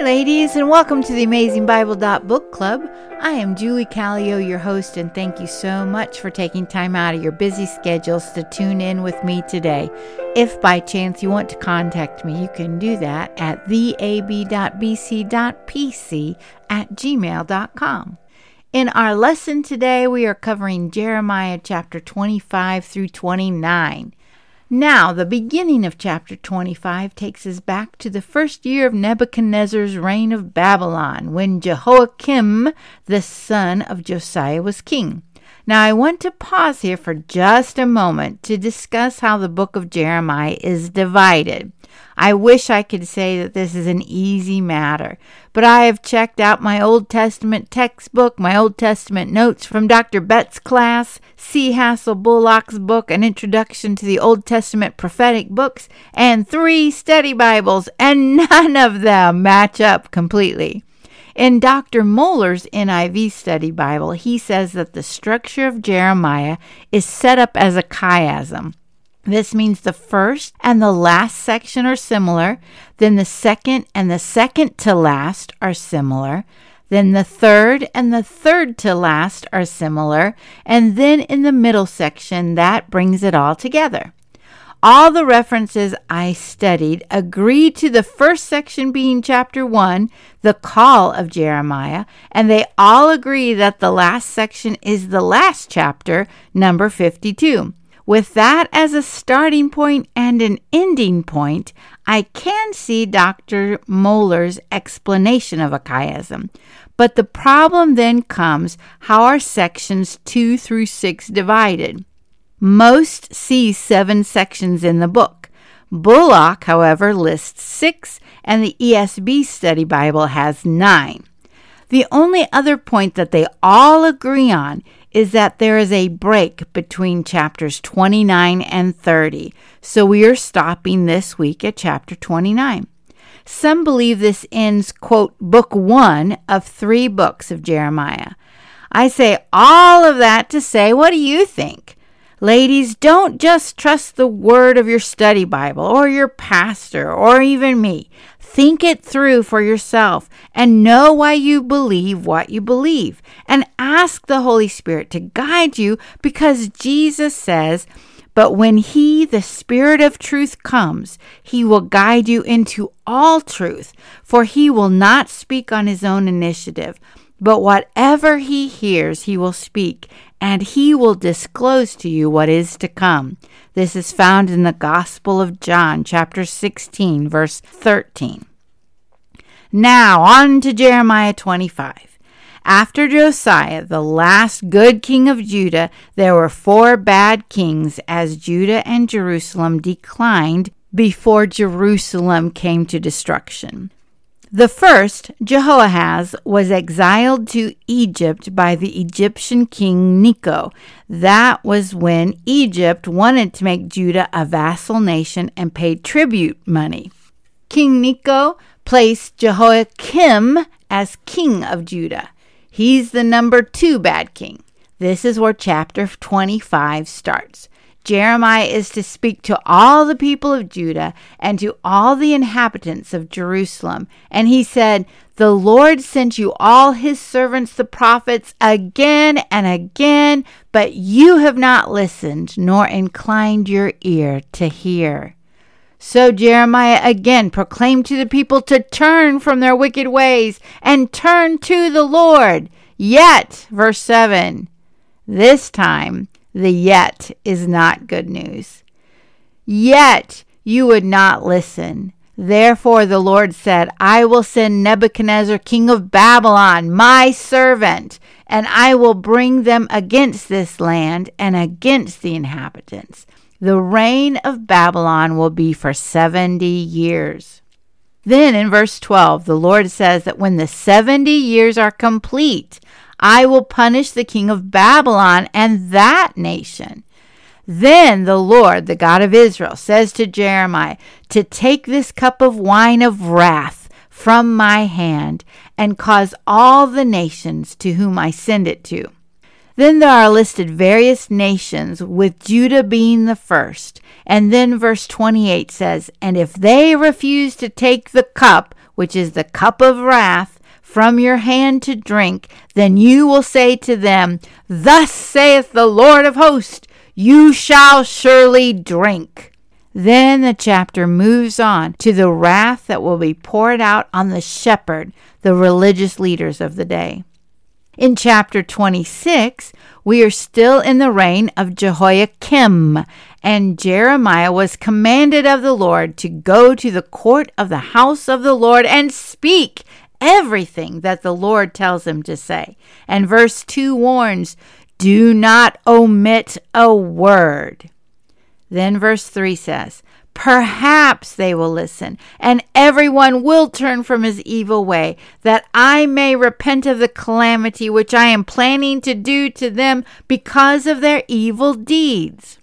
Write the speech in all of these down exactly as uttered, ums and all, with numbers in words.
Hi ladies, and welcome to the Amazing Bible Book Club. I am Julie Calio, your host, and thank you so much for taking time out of your busy schedules to tune in with me today. If by chance you want to contact me, you can do that at the a b dot b c dot p c at gmail dot com. In our lesson today, we are covering Jeremiah chapter twenty-five through twenty-nine. Now, the beginning of chapter twenty-five takes us back to the first year of Nebuchadnezzar's reign of Babylon, when Jehoiakim, the son of Josiah, was king. Now, I want to pause here for just a moment to discuss how the book of Jeremiah is divided. I wish I could say that this is an easy matter, but I have checked out my Old Testament textbook, my Old Testament notes from Doctor Betts' class, C. Hassel Bullock's book, An Introduction to the Old Testament Prophetic Books, and three study Bibles, and none of them match up completely. In Doctor Moller's N I V study Bible, he says that the structure of Jeremiah is set up as a chiasm. This means the first and the last section are similar, then the second and the second to last are similar, then the third and the third to last are similar, and then in the middle section, that brings it all together. All the references I studied agree to the first section being chapter one, the call of Jeremiah, and they all agree that the last section is the last chapter, number fifty-two. With that as a starting point and an ending point, I can see Doctor Moller's explanation of a chiasm. But the problem then comes, how are sections two through six divided? Most see seven sections in the book. Bullock, however, lists six, and the E S B Study Bible has nine. The only other point that they all agree on is that there is a break between chapters twenty-nine and thirty, so we are stopping this week at chapter twenty-nine. Some believe this ends, quote, book one of three books of Jeremiah. I say all of that to say, what do you think? Ladies, don't just trust the word of your study Bible or your pastor or even me. Think it through for yourself and know why you believe what you believe, and ask the Holy Spirit to guide you, because Jesus says, "But when he, the Spirit of truth, comes, he will guide you into all truth, for he will not speak on his own initiative. But whatever he hears, he will speak, and he will disclose to you what is to come." This is found in the Gospel of John, chapter sixteen, verse thirteen. Now, on to Jeremiah twenty-five. After Josiah, the last good king of Judah, there were four bad kings as Judah and Jerusalem declined before Jerusalem came to destruction. The first, Jehoahaz, was exiled to Egypt by the Egyptian king Necho. That was when Egypt wanted to make Judah a vassal nation and paid tribute money. King Necho placed Jehoiakim as king of Judah. He's the number two bad king. This is where chapter twenty-five starts. Jeremiah is to speak to all the people of Judah and to all the inhabitants of Jerusalem. And he said, "The Lord sent you all his servants, the prophets, again and again, but you have not listened nor inclined your ear to hear." So Jeremiah again proclaimed to the people to turn from their wicked ways and turn to the Lord. Yet, verse seven, this time, the yet is not good news. "Yet you would not listen. Therefore the Lord said, I will send Nebuchadnezzar, king of Babylon, my servant, and I will bring them against this land and against the inhabitants. The reign of Babylon will be for seventy years." Then in verse twelve, the Lord says that when the seventy years are complete, I will punish the king of Babylon and that nation. Then the Lord, the God of Israel, says to Jeremiah to take this cup of wine of wrath from my hand and cause all the nations to whom I send it to. Then there are listed various nations, with Judah being the first. And then verse twenty-eight says, "And if they refuse to take the cup, which is the cup of wrath, from your hand to drink, then you will say to them, Thus saith the Lord of hosts, you shall surely drink." Then the chapter moves on to the wrath that will be poured out on the shepherd, the religious leaders of the day. In chapter twenty-six, we are still in the reign of Jehoiakim, and Jeremiah was commanded of the Lord to go to the court of the house of the Lord and speak everything that the Lord tells him to say. And verse two warns, "Do not omit a word." Then verse three says, "Perhaps they will listen, and everyone will turn from his evil way, that I may repent of the calamity which I am planning to do to them because of their evil deeds."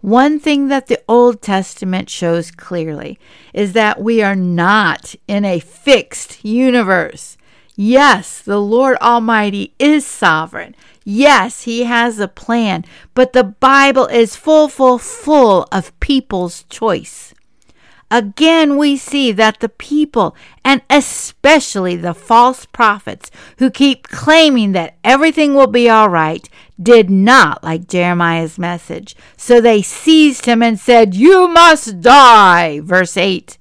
One thing that the Old Testament shows clearly is that we are not in a fixed universe. Yes, the Lord Almighty is sovereign. Yes, he has a plan, but the Bible is full, full, full of people's choice. Again, we see that the people, and especially the false prophets who keep claiming that everything will be all right, did not like Jeremiah's message. So they seized him and said, "You must die." Verse eight,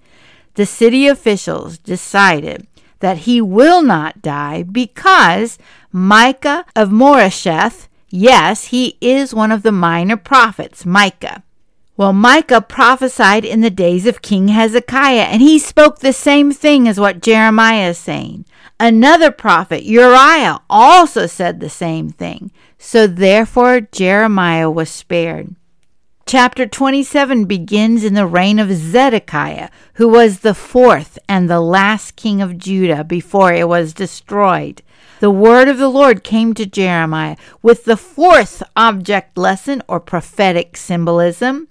the city officials decided that he will not die because Micah of Morasheth, yes, he is one of the minor prophets, Micah. Well, Micah prophesied in the days of King Hezekiah, and he spoke the same thing as what Jeremiah is saying. Another prophet, Uriah, also said the same thing. So therefore, Jeremiah was spared. Chapter twenty-seven begins in the reign of Zedekiah, who was the fourth and the last king of Judah before it was destroyed. The word of the Lord came to Jeremiah with the fourth object lesson or prophetic symbolism.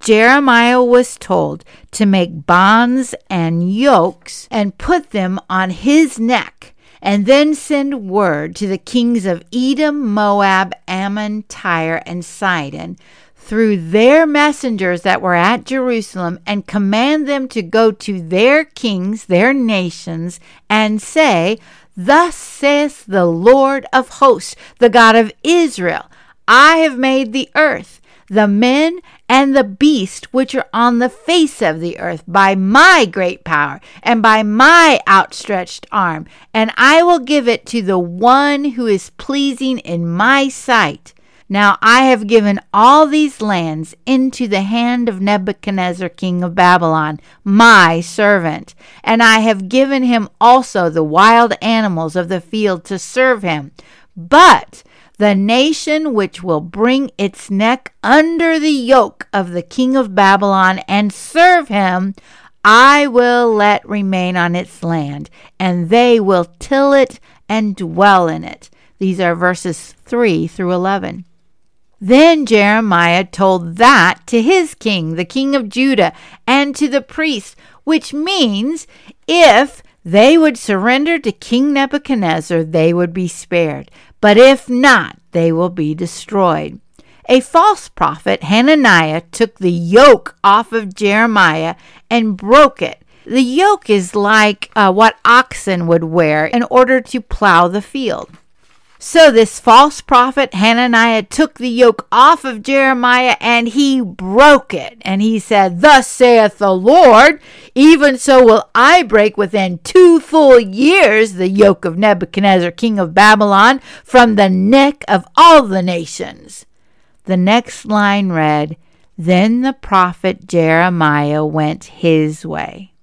Jeremiah was told to make bonds and yokes and put them on his neck, and then send word to the kings of Edom, Moab, Ammon, Tyre, and Sidon through their messengers that were at Jerusalem, and command them to go to their kings, their nations, and say, "Thus saith the Lord of hosts, the God of Israel, I have made the earth, the men and the beast which are on the face of the earth by my great power and by my outstretched arm, and I will give it to the one who is pleasing in my sight. Now I have given all these lands into the hand of Nebuchadnezzar, king of Babylon, my servant, and I have given him also the wild animals of the field to serve him. But the nation which will bring its neck under the yoke of the king of Babylon and serve him, I will let remain on its land, and they will till it and dwell in it." These are verses three through eleven. Then Jeremiah told that to his king, the king of Judah, and to the priests, which means if they would surrender to King Nebuchadnezzar, they would be spared. But if not, they will be destroyed. A false prophet, Hananiah, took the yoke off of Jeremiah and broke it. The yoke is like uh, what oxen would wear in order to plow the field. So this false prophet Hananiah took the yoke off of Jeremiah and he broke it. And he said, "Thus saith the Lord, even so will I break within two full years the yoke of Nebuchadnezzar, king of Babylon, from the neck of all the nations." The next line read, "Then the prophet Jeremiah went his way."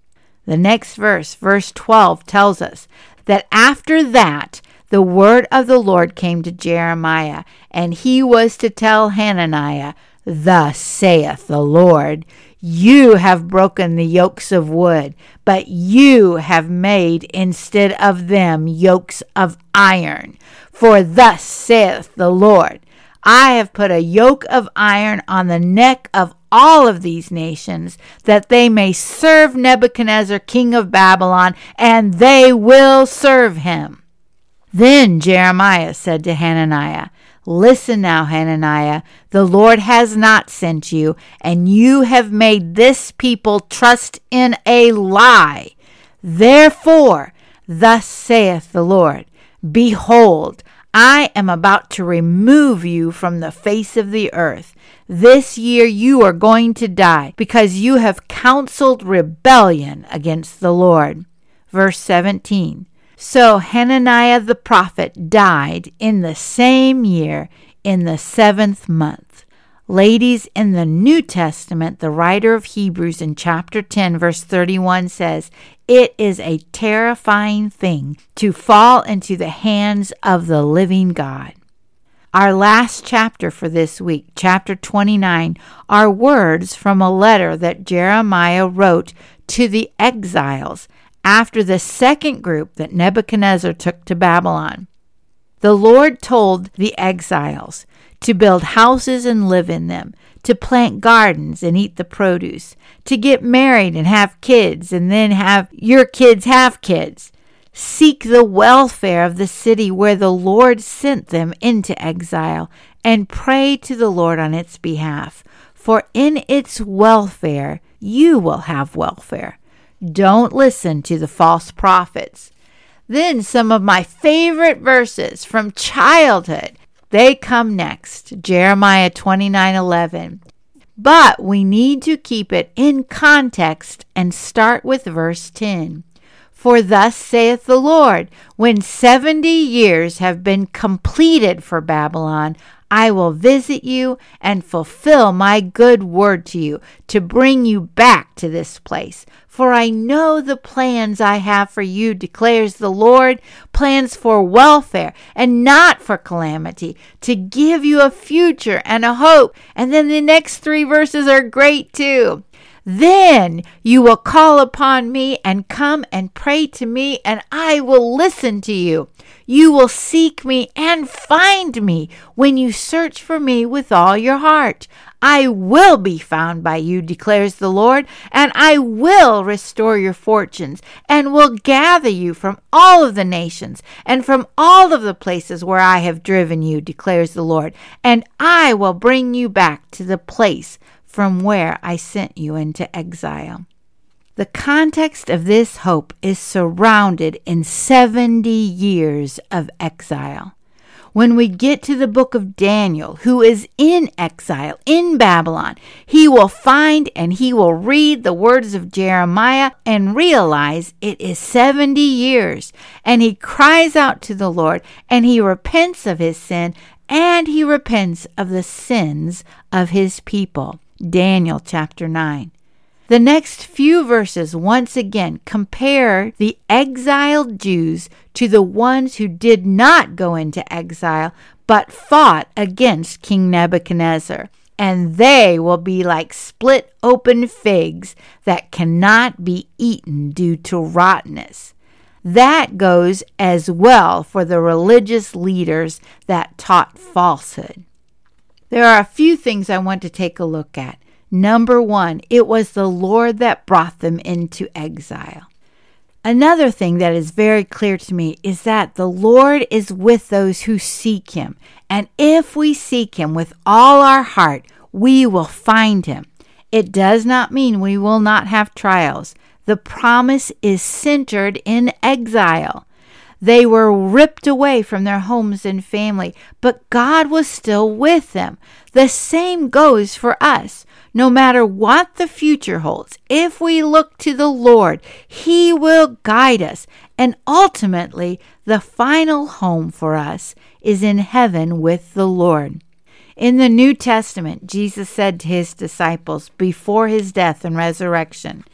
The next verse, verse twelve, tells us that after that, the word of the Lord came to Jeremiah, and he was to tell Hananiah, "Thus saith the Lord, you have broken the yokes of wood, but you have made instead of them yokes of iron. For thus saith the Lord, I have put a yoke of iron on the neck of all of these nations, that they may serve Nebuchadnezzar, king of Babylon, and they will serve him." Then Jeremiah said to Hananiah, Listen now, Hananiah, the Lord has not sent you, and you have made this people trust in a lie. Therefore, thus saith the Lord, Behold, I am about to remove you from the face of the earth. This year you are going to die, because you have counseled rebellion against the Lord. Verse seventeen. So Hananiah the prophet died in the same year, in the seventh month. Ladies, in the New Testament, the writer of Hebrews in chapter ten, verse thirty-one says, It is a terrifying thing to fall into the hands of the living God. Our last chapter for this week, chapter twenty-nine, are words from a letter that Jeremiah wrote to the exiles after the second group that Nebuchadnezzar took to Babylon. The Lord told the exiles to build houses and live in them, to plant gardens and eat the produce, to get married and have kids, and then have your kids have kids. Seek the welfare of the city where the Lord sent them into exile, and pray to the Lord on its behalf, for in its welfare you will have welfare. Don't listen to the false prophets. Then some of my favorite verses from childhood. They come next, Jeremiah twenty-nine eleven. But we need to keep it in context and start with verse ten. For thus saith the Lord, when seventy years have been completed for Babylon, I will visit you and fulfill my good word to you, to bring you back to this place. For I know the plans I have for you, declares the Lord, plans for welfare and not for calamity, to give you a future and a hope. And then the next three verses are great too. Then you will call upon me and come and pray to me, and I will listen to you. You will seek me and find me when you search for me with all your heart. I will be found by you, declares the Lord, and I will restore your fortunes and will gather you from all of the nations and from all of the places where I have driven you, declares the Lord, and I will bring you back to the place from where I sent you into exile. The context of this hope is surrounded in seventy years of exile. When we get to the book of Daniel, who is in exile in Babylon, he will find and he will read the words of Jeremiah and realize it is seventy years. And he cries out to the Lord, and he repents of his sin, and he repents of the sins of his people. Daniel chapter nine. The next few verses once again compare the exiled Jews to the ones who did not go into exile but fought against King Nebuchadnezzar. And they will be like split open figs that cannot be eaten due to rottenness. That goes as well for the religious leaders that taught falsehood. There are a few things I want to take a look at. Number one, it was the Lord that brought them into exile. Another thing that is very clear to me is that the Lord is with those who seek him. And if we seek him with all our heart, we will find him. It does not mean we will not have trials. The promise is centered in exile. They were ripped away from their homes and family, but God was still with them. The same goes for us. No matter what the future holds, if we look to the Lord, he will guide us. And ultimately, the final home for us is in heaven with the Lord. In the New Testament, Jesus said to his disciples before his death and resurrection,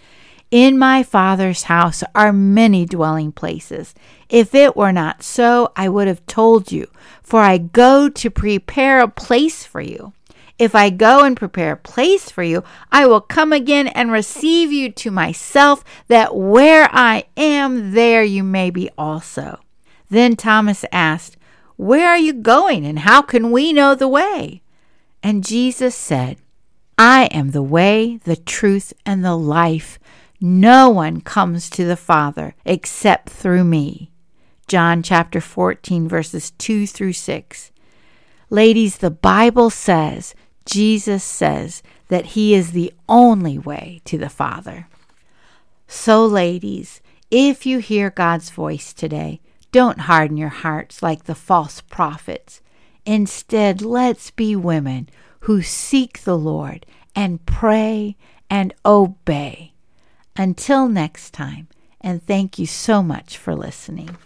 In my Father's house are many dwelling places. If it were not so, I would have told you, for I go to prepare a place for you. If I go and prepare a place for you, I will come again and receive you to myself, that where I am, there you may be also. Then Thomas asked, Where are you going, and how can we know the way? And Jesus said, I am the way, the truth, and the life. No one comes to the Father except through me. John chapter fourteen, verses two through six. Ladies, the Bible says, Jesus says, that he is the only way to the Father. So, ladies, if you hear God's voice today, don't harden your hearts like the false prophets. Instead, let's be women who seek the Lord and pray and obey. Until next time, and thank you so much for listening.